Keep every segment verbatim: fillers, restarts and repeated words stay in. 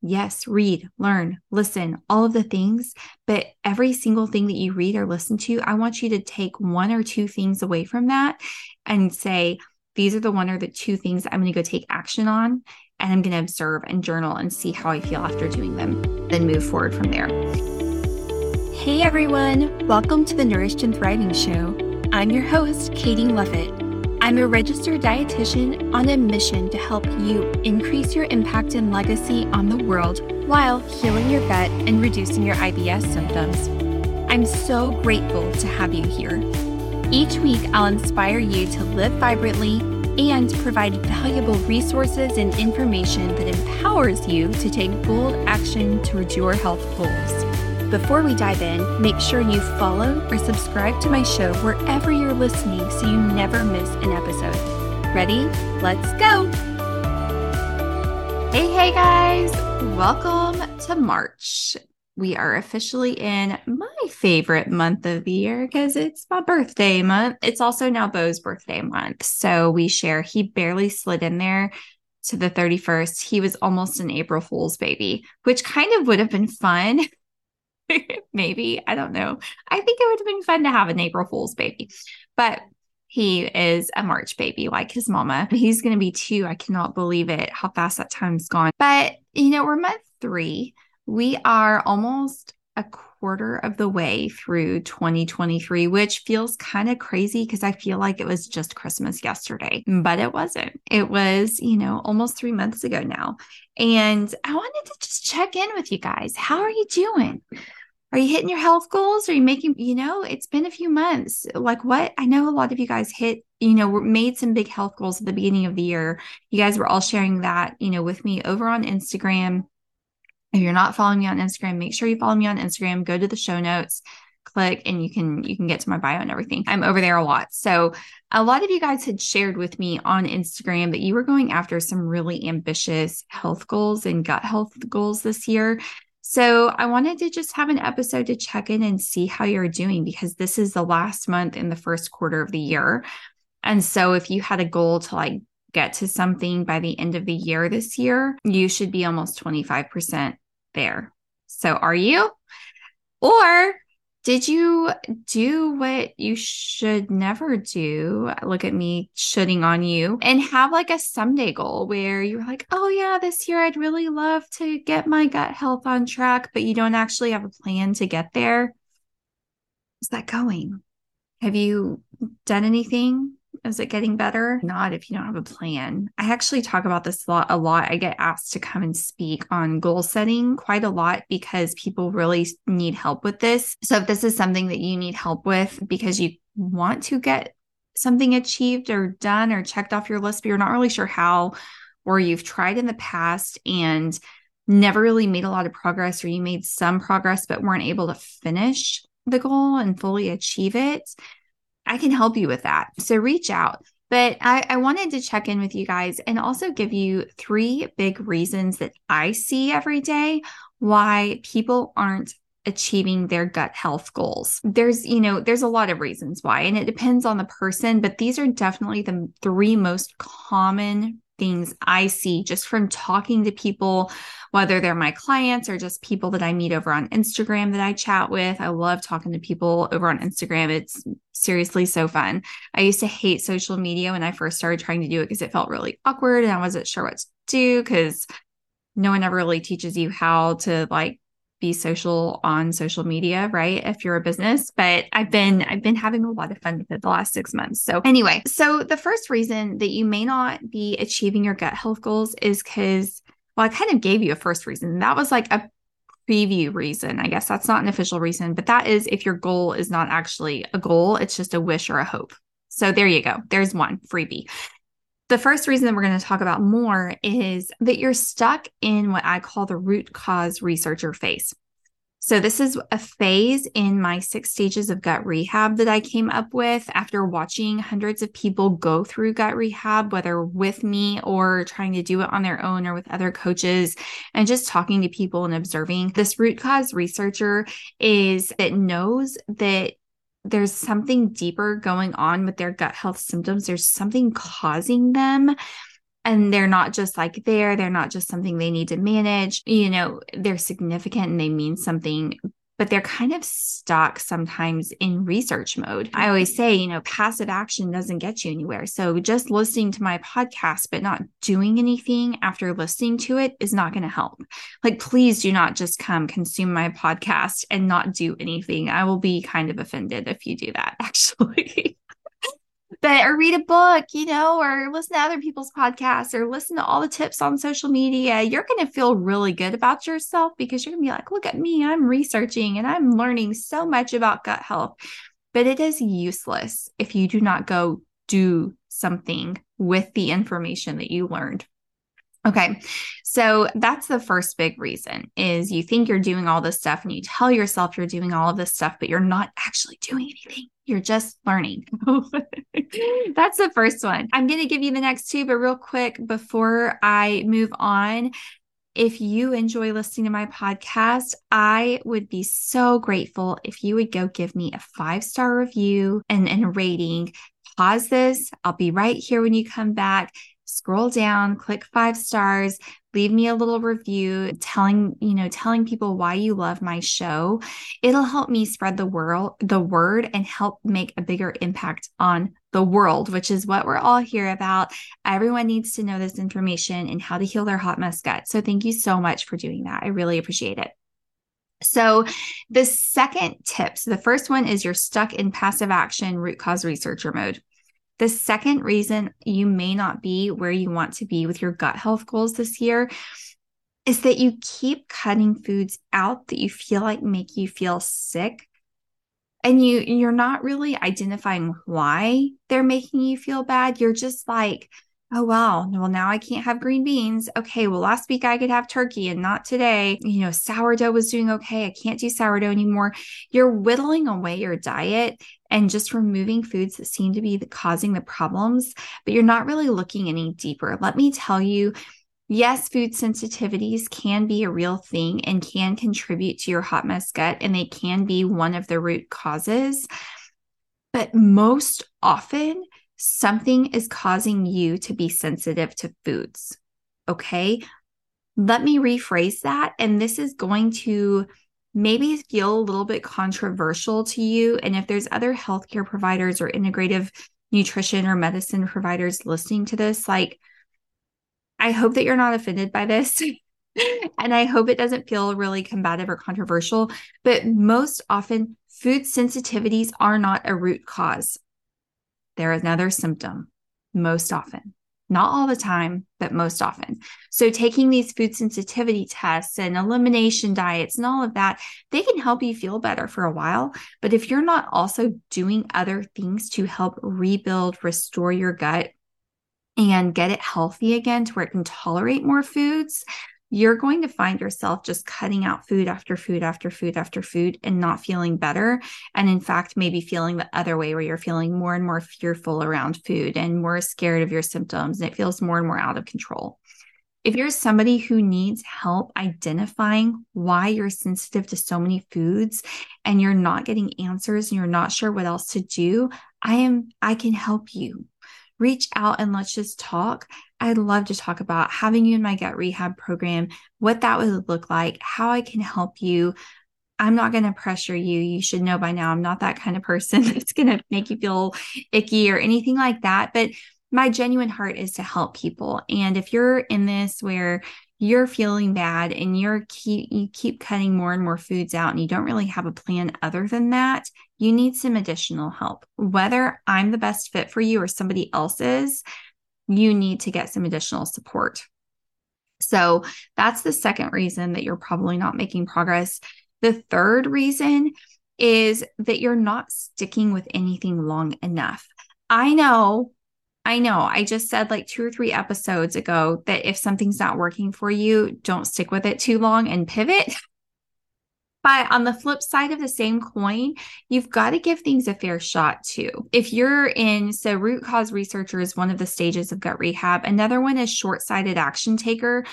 Yes, read, learn, listen, all of the things, but every single thing that you read or listen to, I want you to take one or two things away from that and say, these are the one or the two things I'm going to go take action on, and I'm going to observe and journal and see how I feel after doing them, then move forward from there. Hey everyone, welcome to the Nourished and Thriving Show. I'm your host, Katie Luffett. I'm a registered dietitian on a mission to help you increase your impact and legacy on the world while healing your gut and reducing your I B S symptoms. I'm so grateful to have you here. Each week, I'll inspire you to live vibrantly and provide valuable resources and information that empowers you to take bold action towards your health goals. Before we dive in, make sure you follow or subscribe to my show wherever you're listening so you never miss an episode. Ready? Let's go! Hey, hey guys! Welcome to March. We are officially in my favorite month of the year because it's my birthday month. It's also now Beau's birthday month. So we share, he barely slid in there to the thirty-first. He was almost an April Fool's baby, which kind of would have been fun. Maybe, I don't know. I think it would have been fun to have an April Fool's baby, but he is a March baby like his mama. He's going to be two. I cannot believe it, how fast that time's gone. But, you know, we're month three. We are almost a quarter of the way through twenty twenty-three, which feels kind of crazy because I feel like it was just Christmas yesterday, but it wasn't. It was, you know, almost three months ago now. And I wanted to just check in with you guys. How are you doing? Are you hitting your health goals? Are you making, you know, it's been a few months. Like what? I know a lot of you guys hit, you know, made some big health goals at the beginning of the year. You guys were all sharing that, you know, with me over on Instagram. If you're not following me on Instagram, make sure you follow me on Instagram, go to the show notes, click, and you can, you can get to my bio and everything. I'm over there a lot. So a lot of you guys had shared with me on Instagram that you were going after some really ambitious health goals and gut health goals this year. So I wanted to just have an episode to check in and see how you're doing, because this is the last month in the first quarter of the year. And so if you had a goal to like get to something by the end of the year this year, you should be almost twenty-five percent there. So are you? Or did you do what you should never do? Look at me shitting on you. And have like a someday goal where you're like, oh yeah, this year I'd really love to get my gut health on track, but you don't actually have a plan to get there. How's that going? Have you done anything? Is it getting better? Not if you don't have a plan. I actually talk about this a lot, a lot. I get asked to come and speak on goal setting quite a lot because people really need help with this. So if this is something that you need help with because you want to get something achieved or done or checked off your list, but you're not really sure how, or you've tried in the past and never really made a lot of progress, or you made some progress but weren't able to finish the goal and fully achieve it, I can help you with that. So reach out. But I, I wanted to check in with you guys and also give you three big reasons that I see every day why people aren't achieving their gut health goals. There's, you know, there's a lot of reasons why, and it depends on the person, but these are definitely the three most common things I see just from talking to people, whether they're my clients or just people that I meet over on Instagram that I chat with. I love talking to people over on Instagram. It's seriously so fun. I used to hate social media when I first started trying to do it because it felt really awkward and I wasn't sure what to do because no one ever really teaches you how to like be social on social media, right? If you're a business, but I've been, I've been having a lot of fun with it the last six months. So anyway, so the first reason that you may not be achieving your gut health goals is because, well, I kind of gave you a first reason. That was like a preview reason. I guess that's not an official reason, but that is if your goal is not actually a goal, it's just a wish or a hope. So there you go. There's one freebie. The first reason that we're going to talk about more is that you're stuck in what I call the root cause researcher phase. So this is a phase in my six stages of gut rehab that I came up with after watching hundreds of people go through gut rehab, whether with me or trying to do it on their own or with other coaches, and just talking to people and observing. This root cause researcher is that knows that there's something deeper going on with their gut health symptoms. There's something causing them. and they're not just like there, they're not just something they need to manage. You know, they're significant and they mean something, but they're kind of stuck sometimes in research mode. I always say, you know, passive action doesn't get you anywhere. So just listening to my podcast, but not doing anything after listening to it is not going to help. Like, please do not just come consume my podcast and not do anything. I will be kind of offended if you do that, actually. But or read a book, you know, or listen to other people's podcasts or listen to all the tips on social media. You're going to feel really good about yourself because you're going to be like, look at me, I'm researching and I'm learning so much about gut health. But it is useless if you do not go do something with the information that you learned. Okay. So that's the first big reason is you think you're doing all this stuff and you tell yourself you're doing all of this stuff, but you're not actually doing anything. You're just learning. That's the first one. I'm going to give you the next two, but real quick before I move on, if you enjoy listening to my podcast, I would be so grateful if you would go give me a five-star review and, and a rating. Pause this. I'll be right here when you come back. Scroll down, click five stars, leave me a little review telling, you know, telling people why you love my show. It'll help me spread the world, the word and help make a bigger impact on the world, which is what we're all here about. Everyone needs to know this information and how to heal their hot mess gut. So thank you so much for doing that. I really appreciate it. So the second tip, so the first one is you're stuck in passive action, root cause researcher mode. The second reason you may not be where you want to be with your gut health goals this year is that you keep cutting foods out that you feel like make you feel sick. And you, you're not really identifying why they're making you feel bad. You're just like, oh, wow, well, now I can't have green beans. Okay, well, last week I could have turkey and not today. You know, sourdough was doing okay. I can't do sourdough anymore. You're whittling away your diet and just removing foods that seem to be the, causing the problems, but you're not really looking any deeper. Let me tell you, yes, food sensitivities can be a real thing and can contribute to your hot mess gut, and they can be one of the root causes. But most often, something is causing you to be sensitive to foods, okay? Let me rephrase that, and this is going to maybe feel a little bit controversial to you. And if there's other healthcare providers or integrative nutrition or medicine providers listening to this, like, I hope that you're not offended by this. And I hope it doesn't feel really combative or controversial. But most often, food sensitivities are not a root cause. They're another symptom, most often. Not all the time, but most often. So taking these food sensitivity tests and elimination diets and all of that, they can help you feel better for a while. But if you're not also doing other things to help rebuild, restore your gut and get it healthy again to where it can tolerate more foods, you're going to find yourself just cutting out food after food after food after food and not feeling better. And in fact, maybe feeling the other way where you're feeling more and more fearful around food and more scared of your symptoms. And it feels more and more out of control. If you're somebody who needs help identifying why you're sensitive to so many foods and you're not getting answers and you're not sure what else to do, I am, I can help you. Reach out and let's just talk. I'd love to talk about having you in my gut rehab program, what that would look like, how I can help you. I'm not going to pressure you. You should know by now, I'm not that kind of person that's going to make you feel icky or anything like that. But my genuine heart is to help people. And if you're in this where you're feeling bad and you're keep, you keep cutting more and more foods out and you don't really have a plan other than that, you need some additional help. Whether I'm the best fit for you or somebody else is, you need to get some additional support. So that's the second reason that you're probably not making progress. The third reason is that you're not sticking with anything long enough. I know, I know. I just said like two or three episodes ago that if something's not working for you, don't stick with it too long and pivot. But on the flip side of the same coin, you've got to give things a fair shot too. If you're in, so root cause researcher is one of the stages of gut rehab. Another one is short-sighted action taker,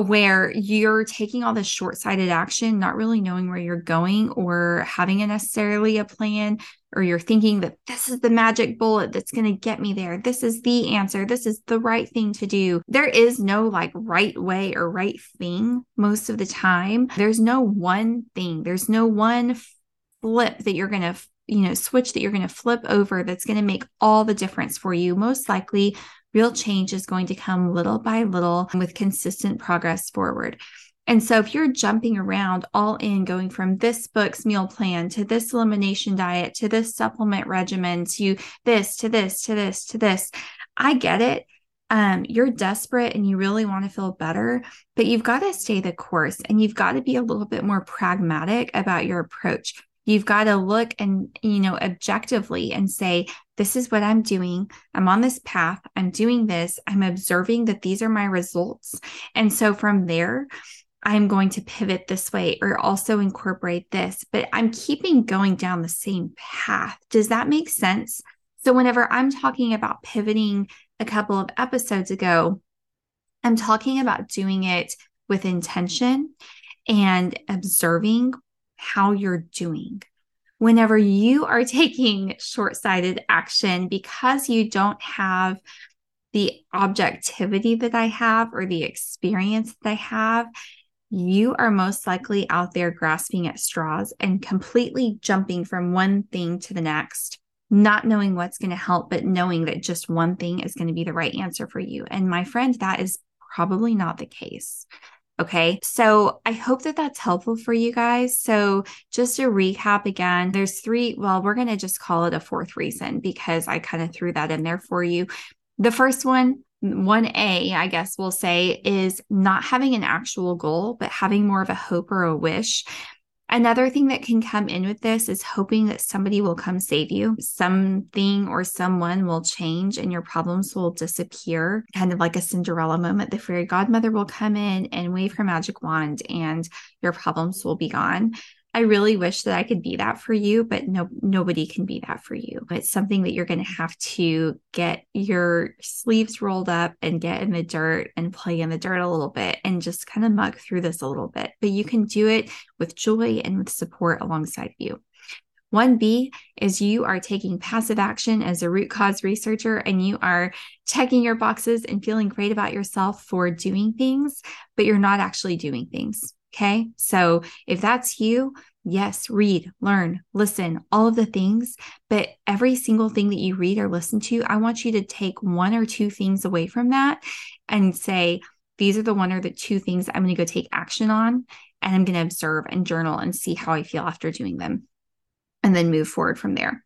where you're taking all this short-sighted action, not really knowing where you're going or having a necessarily a plan or you're thinking that this is the magic bullet that's going to get me there. This is the answer. This is the right thing to do. There is no like right way or right thing most of the time. There's no one thing. There's no one flip that you're going to, you know, switch that you're going to flip over that's going to make all the difference for you. Most likely, real change is going to come little by little with consistent progress forward. And so if you're jumping around all in, going from this book's meal plan to this elimination diet, to this supplement regimen, to this, to this, to this, to this, I get it. Um, you're desperate and you really want to feel better, but you've got to stay the course and you've got to be a little bit more pragmatic about your approach. You've got to look and, you know, objectively and say, this is what I'm doing. I'm on this path. I'm doing this. I'm observing that these are my results. And so from there, I'm going to pivot this way or also incorporate this, but I'm keeping going down the same path. Does that make sense? So whenever I'm talking about pivoting a couple of episodes ago, I'm talking about doing it with intention and observing how you're doing. Whenever you are taking short-sighted action because you don't have the objectivity that I have or the experience that I have, you are most likely out there grasping at straws and completely jumping from one thing to the next, not knowing what's going to help, but knowing that just one thing is going to be the right answer for you. And my friend, that is probably not the case. Okay. So I hope that that's helpful for you guys. So just to recap again, there's three, well, we're going to just call it a fourth reason because I kind of threw that in there for you. The first one, one A, I guess we'll say, is not having an actual goal, but having more of a hope or a wish. Another thing that can come in with this is hoping that somebody will come save you. Something or someone will change and your problems will disappear. Kind of like a Cinderella moment. The fairy godmother will come in and wave her magic wand and your problems will be gone. I really wish that I could be that for you, but no, nobody can be that for you. It's something that you're going to have to get your sleeves rolled up and get in the dirt and play in the dirt a little bit and just kind of muck through this a little bit, but you can do it with joy and with support alongside you. one B is you are taking passive action as a root cause researcher and you are checking your boxes and feeling great about yourself for doing things, but you're not actually doing things. Okay. So if that's you, yes, read, learn, listen, all of the things, but every single thing that you read or listen to, I want you to take one or two things away from that and say, these are the one or the two things I'm going to go take action on. And I'm going to observe and journal and see how I feel after doing them and then move forward from there.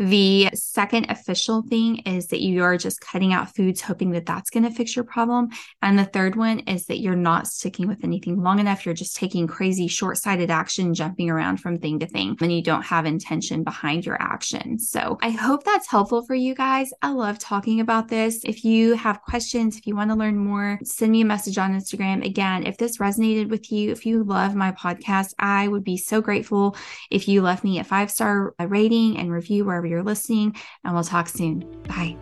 The second official thing is that you are just cutting out foods, hoping that that's going to fix your problem. And the third one is that you're not sticking with anything long enough. You're just taking crazy short-sighted action, jumping around from thing to thing, and you don't have intention behind your action. So I hope that's helpful for you guys. I love talking about this. If you have questions, if you want to learn more, send me a message on Instagram. Again, if this resonated with you, if you love my podcast, I would be so grateful if you left me a five-star rating and review wherever you're listening, and we'll talk soon. Bye.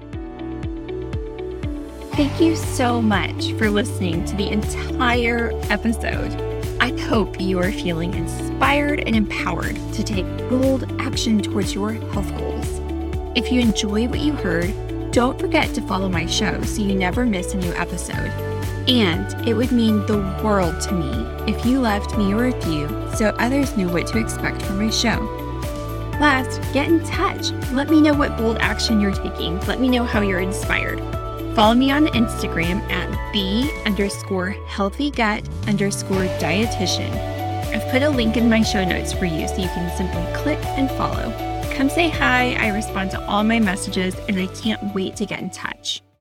Thank you so much for listening to the entire episode. I hope you are feeling inspired and empowered to take bold action towards your health goals. If you enjoy what you heard, don't forget to follow my show so you never miss a new episode. And it would mean the world to me if you left me a review so others knew what to expect from my show. Last, get in touch. Let me know what bold action you're taking. Let me know how you're inspired. Follow me on Instagram at the underscore healthy gut underscore dietitian. I've put a link in my show notes for you so you can simply click and follow. Come say hi. I respond to all my messages and I can't wait to get in touch.